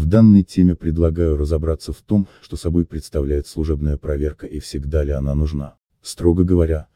В данной теме предлагаю разобраться в том, что собой представляет служебная проверка и всегда ли она нужна. Строго говоря,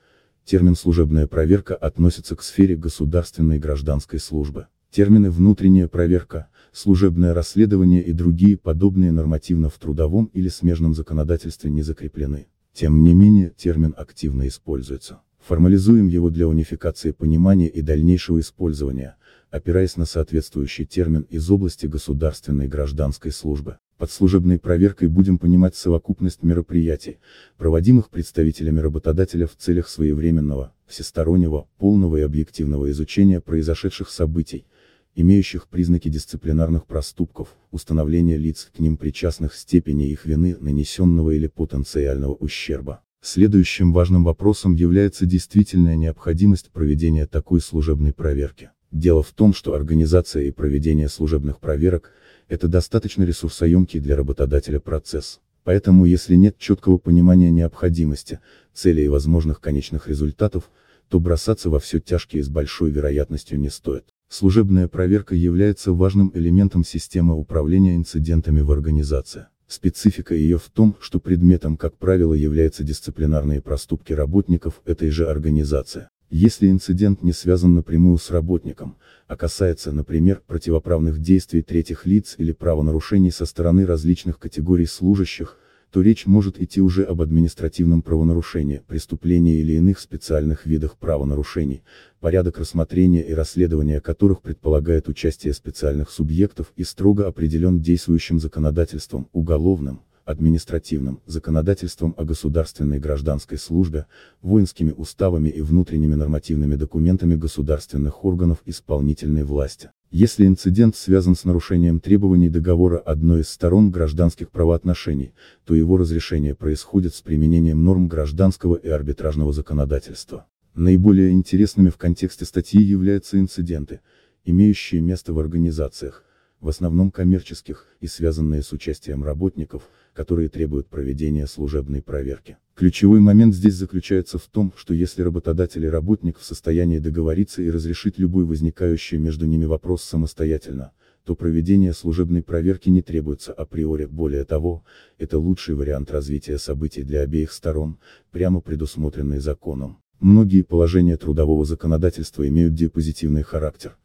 термин «служебная проверка» относится к сфере государственной и гражданской службы. Термины «внутренняя проверка», «служебное расследование» и другие подобные нормативно в трудовом или смежном законодательстве не закреплены. Тем не менее, термин активно используется. Формализуем его для унификации понимания и дальнейшего использования, опираясь на соответствующий термин из области государственной и гражданской службы. Под служебной проверкой будем понимать совокупность мероприятий, проводимых представителями работодателя в целях своевременного, всестороннего, полного и объективного изучения произошедших событий, имеющих признаки дисциплинарных проступков, установления лиц, к ним причастных, степени их вины, нанесенного или потенциального ущерба. Следующим важным вопросом является действительная необходимость проведения такой служебной проверки. Дело в том, что организация и проведение служебных проверок – это достаточно ресурсоемкий для работодателя процесс. Поэтому, если нет четкого понимания необходимости, цели и возможных конечных результатов, то бросаться во все тяжкие с большой вероятностью не стоит. Служебная проверка является важным элементом системы управления инцидентами в организации. Специфика ее в том, что предметом, как правило, являются дисциплинарные проступки работников этой же организации. Если инцидент не связан напрямую с работником, а касается, например, противоправных действий третьих лиц или правонарушений со стороны различных категорий служащих, то речь может идти уже об административном правонарушении, преступлении или иных специальных видах правонарушений, порядок рассмотрения и расследования которых предполагает участие специальных субъектов и строго определен действующим законодательством, уголовным, административным, законодательством о государственной и гражданской службе, воинскими уставами и внутренними нормативными документами государственных органов исполнительной власти. Если инцидент связан с нарушением требований договора одной из сторон гражданских правоотношений, то его разрешение происходит с применением норм гражданского и арбитражного законодательства. Наиболее интересными в контексте статьи являются инциденты, имеющие место в организациях, в основном коммерческих, и связанные с участием работников, которые требуют проведения служебной проверки. Ключевой момент здесь заключается в том, что если работодатель и работник в состоянии договориться и разрешить любой возникающий между ними вопрос самостоятельно, то проведение служебной проверки не требуется априори. Более того, это лучший вариант развития событий для обеих сторон, прямо предусмотренный законом. Многие положения трудового законодательства имеют диапозитивный характер,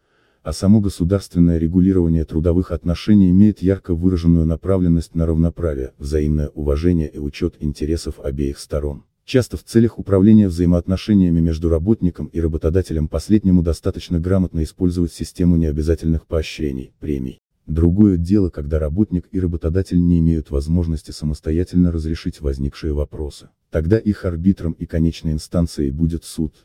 а само государственное регулирование трудовых отношений имеет ярко выраженную направленность на равноправие, взаимное уважение и учет интересов обеих сторон. Часто в целях управления взаимоотношениями между работником и работодателем последнему достаточно грамотно использовать систему необязательных поощрений, премий. Другое дело, когда работник и работодатель не имеют возможности самостоятельно разрешить возникшие вопросы. Тогда их арбитром и конечной инстанцией будет суд.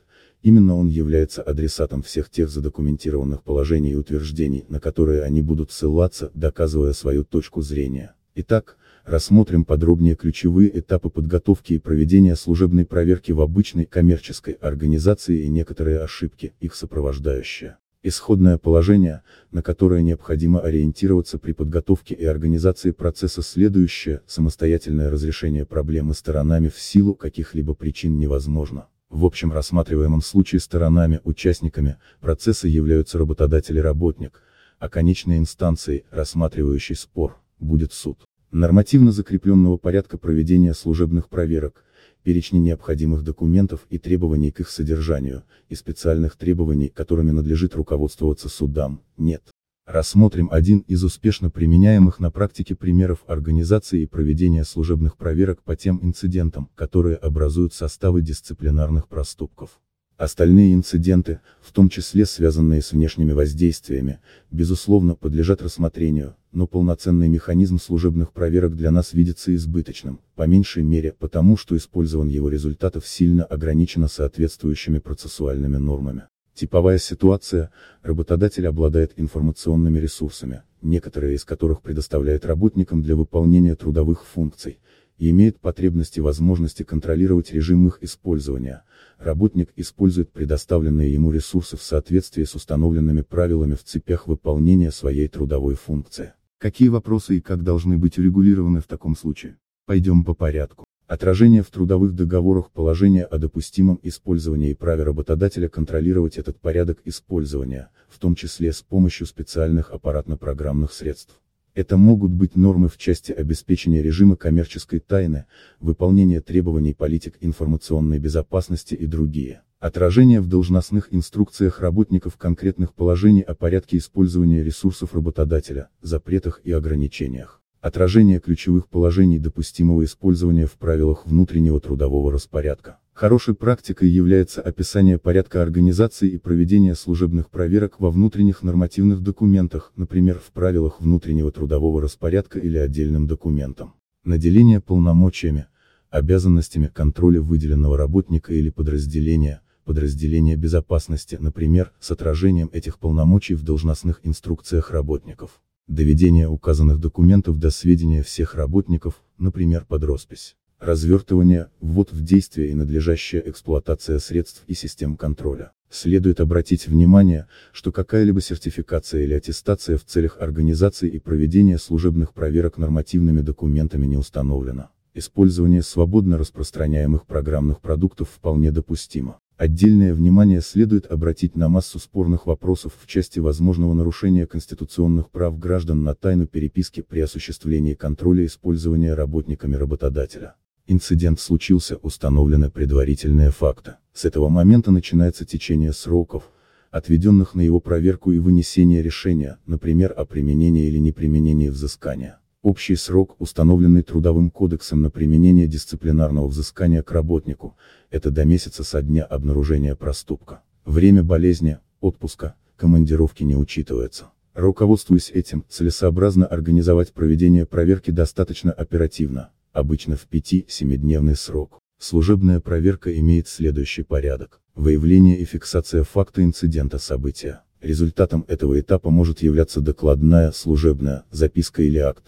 Именно он является адресатом всех тех задокументированных положений и утверждений, на которые они будут ссылаться, доказывая свою точку зрения. Итак, рассмотрим подробнее ключевые этапы подготовки и проведения служебной проверки в обычной коммерческой организации и некоторые ошибки, их сопровождающие. Исходное положение, на которое необходимо ориентироваться при подготовке и организации процесса, следующее: самостоятельное разрешение проблемы сторонами в силу каких-либо причин невозможно. В общем рассматриваемом случае сторонами, участниками процесса являются работодатель и работник, а конечной инстанцией, рассматривающей спор, будет суд. Нормативно закрепленного порядка проведения служебных проверок, перечни необходимых документов и требований к их содержанию, и специальных требований, которыми надлежит руководствоваться судам, нет. Рассмотрим один из успешно применяемых на практике примеров организации и проведения служебных проверок по тем инцидентам, которые образуют составы дисциплинарных проступков. Остальные инциденты, в том числе связанные с внешними воздействиями, безусловно, подлежат рассмотрению, но полноценный механизм служебных проверок для нас видится избыточным, по меньшей мере потому, что использование его результатов сильно ограничено соответствующими процессуальными нормами. Типовая ситуация: работодатель обладает информационными ресурсами, некоторые из которых предоставляет работникам для выполнения трудовых функций, и имеет потребности и возможности контролировать режим их использования. Работник использует предоставленные ему ресурсы в соответствии с установленными правилами в цепях выполнения своей трудовой функции. Какие вопросы и как должны быть урегулированы в таком случае? Пойдем по порядку. Отражение в трудовых договорах положения о допустимом использовании и праве работодателя контролировать этот порядок использования, в том числе с помощью специальных аппаратно-программных средств. Это могут быть нормы в части обеспечения режима коммерческой тайны, выполнения требований политик информационной безопасности и другие. Отражение в должностных инструкциях работников конкретных положений о порядке использования ресурсов работодателя, запретах и ограничениях. Отражение ключевых положений допустимого использования в правилах внутреннего трудового распорядка. Хорошей практикой является описание порядка организации и проведения служебных проверок во внутренних нормативных документах, например, в правилах внутреннего трудового распорядка или отдельным документом. Наделение полномочиями, обязанностями контроля выделенного работника или подразделения, подразделения безопасности, например, с отражением этих полномочий в должностных инструкциях работников. Доведение указанных документов до сведения всех работников, например, под роспись. Развертывание, ввод в действие и надлежащая эксплуатация средств и систем контроля. Следует обратить внимание, что какая-либо сертификация или аттестация в целях организации и проведения служебных проверок нормативными документами не установлена. Использование свободно распространяемых программных продуктов вполне допустимо. Отдельное внимание следует обратить на массу спорных вопросов в части возможного нарушения конституционных прав граждан на тайну переписки при осуществлении контроля использования работниками работодателя. Инцидент случился, установлены предварительные факты. С этого момента начинается течение сроков, отведенных на его проверку и вынесение решения, например, о применении или неприменении взыскания. Общий срок, установленный Трудовым кодексом на применение дисциплинарного взыскания к работнику, это до месяца со дня обнаружения проступка. Время болезни, отпуска, командировки не учитывается. Руководствуясь этим, целесообразно организовать проведение проверки достаточно оперативно. Обычно в 5-7-дневный срок. Служебная проверка имеет следующий порядок. Выявление и фиксация факта инцидента события. Результатом этого этапа может являться докладная, служебная, записка или акт,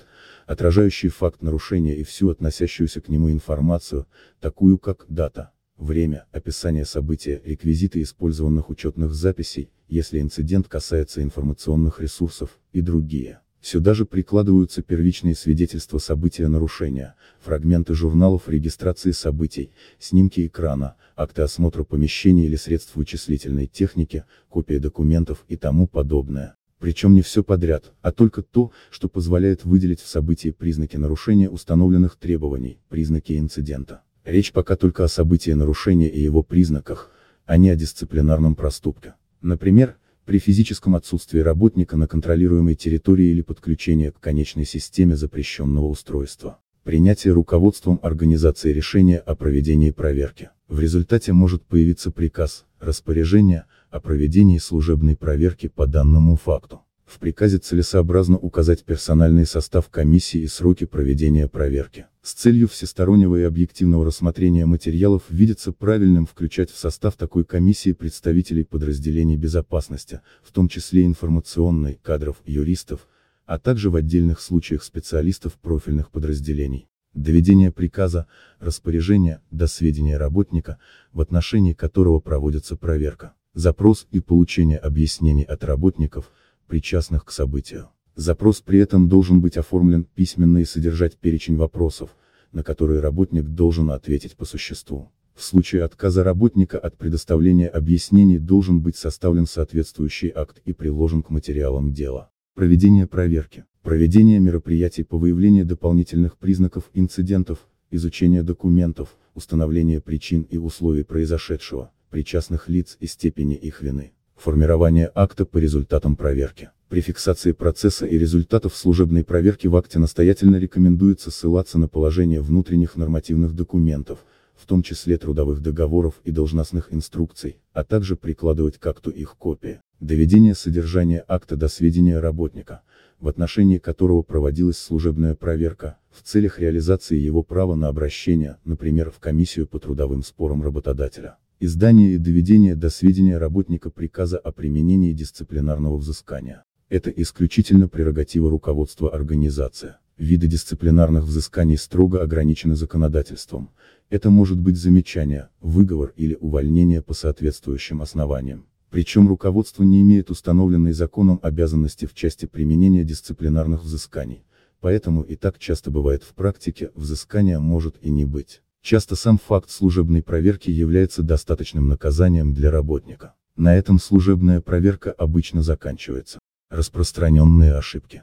отражающий факт нарушения и всю относящуюся к нему информацию, такую как дата, время, описание события, реквизиты использованных учетных записей, если инцидент касается информационных ресурсов, и другие. Сюда же прикладываются первичные свидетельства события нарушения, фрагменты журналов регистрации событий, снимки экрана, акты осмотра помещений или средств вычислительной техники, копии документов и тому подобное. Причем не все подряд, а только то, что позволяет выделить в событии признаки нарушения установленных требований, признаки инцидента. Речь пока только о событии нарушения и его признаках, а не о дисциплинарном проступке. Например, при физическом отсутствии работника на контролируемой территории или подключение к конечной системе запрещенного устройства. Принятие руководством организации решения о проведении проверки. В результате может появиться приказ, распоряжение о проведении служебной проверки по данному факту. В приказе целесообразно указать персональный состав комиссии и сроки проведения проверки. С целью всестороннего и объективного рассмотрения материалов видится правильным включать в состав такой комиссии представителей подразделений безопасности, в том числе информационной, кадров, юристов, а также в отдельных случаях специалистов профильных подразделений. Доведение приказа, распоряжения, до сведения работника, в отношении которого проводится проверка. Запрос и получение объяснений от работников, причастных к событию. Запрос при этом должен быть оформлен письменно и содержать перечень вопросов, на которые работник должен ответить по существу. В случае отказа работника от предоставления объяснений должен быть составлен соответствующий акт и приложен к материалам дела. Проведение проверки. Проведение мероприятий по выявлению дополнительных признаков инцидентов, изучение документов, установление причин и условий произошедшего, причастных лиц и степени их вины. Формирование акта по результатам проверки. При фиксации процесса и результатов служебной проверки в акте настоятельно рекомендуется ссылаться на положения внутренних нормативных документов, в том числе трудовых договоров и должностных инструкций, а также прикладывать к акту их копии. Доведение содержания акта до сведения работника, в отношении которого проводилась служебная проверка, в целях реализации его права на обращение, например, в комиссию по трудовым спорам работодателя. Издание и доведение до сведения работника приказа о применении дисциплинарного взыскания. Это исключительно прерогатива руководства организации. Виды дисциплинарных взысканий строго ограничены законодательством. Это может быть замечание, выговор или увольнение по соответствующим основаниям. Причем руководство не имеет установленной законом обязанности в части применения дисциплинарных взысканий. Поэтому и так часто бывает в практике, взыскания может и не быть. Часто сам факт служебной проверки является достаточным наказанием для работника. На этом служебная проверка обычно заканчивается. Распространенные ошибки.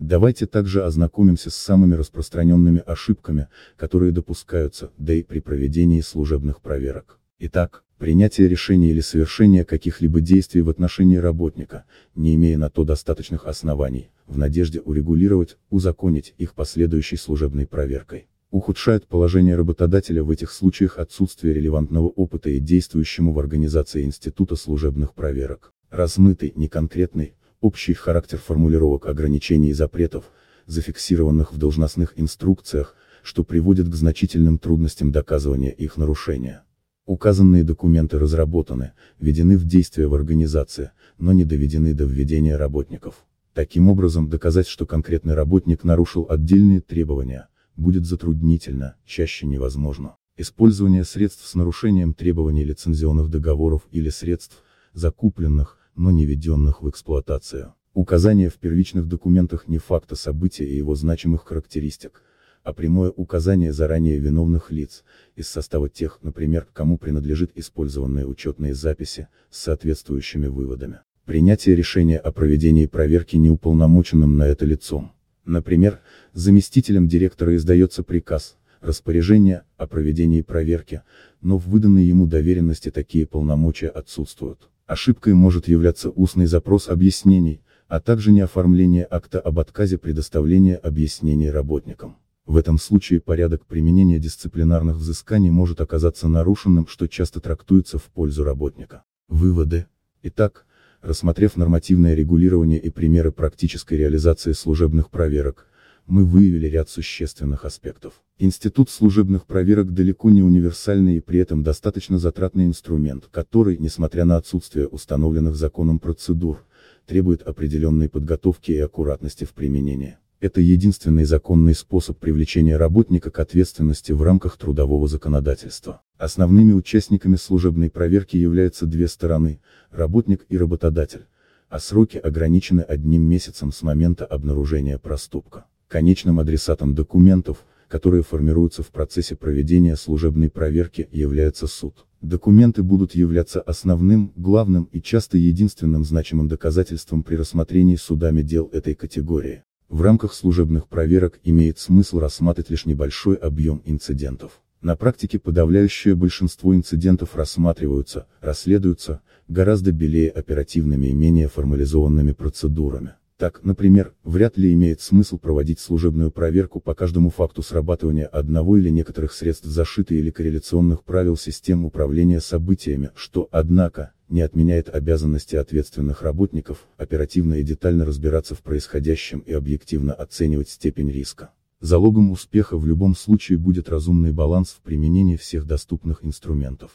Давайте также ознакомимся с самыми распространенными ошибками, которые допускаются, да и при проведении служебных проверок. Итак, принятие решения или совершение каких-либо действий в отношении работника, не имея на то достаточных оснований, в надежде урегулировать, узаконить их последующей служебной проверкой. Ухудшает положение работодателя в этих случаях отсутствие релевантного опыта и действующему в организации института служебных проверок. Размытый, неконкретный, общий характер формулировок ограничений и запретов, зафиксированных в должностных инструкциях, что приводит к значительным трудностям доказывания их нарушения. Указанные документы разработаны, введены в действие в организации, но не доведены до введения работников. Таким образом, доказать, что конкретный работник нарушил отдельные требования, будет затруднительно, чаще невозможно. Использование средств с нарушением требований лицензионных договоров или средств, закупленных, но не введенных в эксплуатацию. Указание в первичных документах не факта события и его значимых характеристик, а прямое указание заранее виновных лиц, из состава тех, например, кому принадлежит использованные учетные записи, с соответствующими выводами. Принятие решения о проведении проверки неуполномоченным на это лицом. Например, заместителем директора издается приказ, распоряжение о проведении проверки, но в выданной ему доверенности такие полномочия отсутствуют. Ошибкой может являться устный запрос объяснений, а также неоформление акта об отказе предоставления объяснений работникам. В этом случае порядок применения дисциплинарных взысканий может оказаться нарушенным, что часто трактуется в пользу работника. Выводы. Итак, рассмотрев нормативное регулирование и примеры практической реализации служебных проверок, мы выявили ряд существенных аспектов. Институт служебных проверок далеко не универсальный и при этом достаточно затратный инструмент, который, несмотря на отсутствие установленных законом процедур, требует определенной подготовки и аккуратности в применении. Это единственный законный способ привлечения работника к ответственности в рамках трудового законодательства. Основными участниками служебной проверки являются две стороны – работник и работодатель, а сроки ограничены одним месяцем с момента обнаружения проступка. Конечным адресатом документов, которые формируются в процессе проведения служебной проверки, является суд. Документы будут являться основным, главным и часто единственным значимым доказательством при рассмотрении судами дел этой категории. В рамках служебных проверок имеет смысл рассматривать лишь небольшой объем инцидентов. На практике подавляющее большинство инцидентов рассматриваются, расследуются, гораздо белее оперативными и менее формализованными процедурами. Так, например, вряд ли имеет смысл проводить служебную проверку по каждому факту срабатывания одного или некоторых средств защиты или корреляционных правил систем управления событиями, что, однако, не отменяет обязанности ответственных работников оперативно и детально разбираться в происходящем и объективно оценивать степень риска. Залогом успеха в любом случае будет разумный баланс в применении всех доступных инструментов.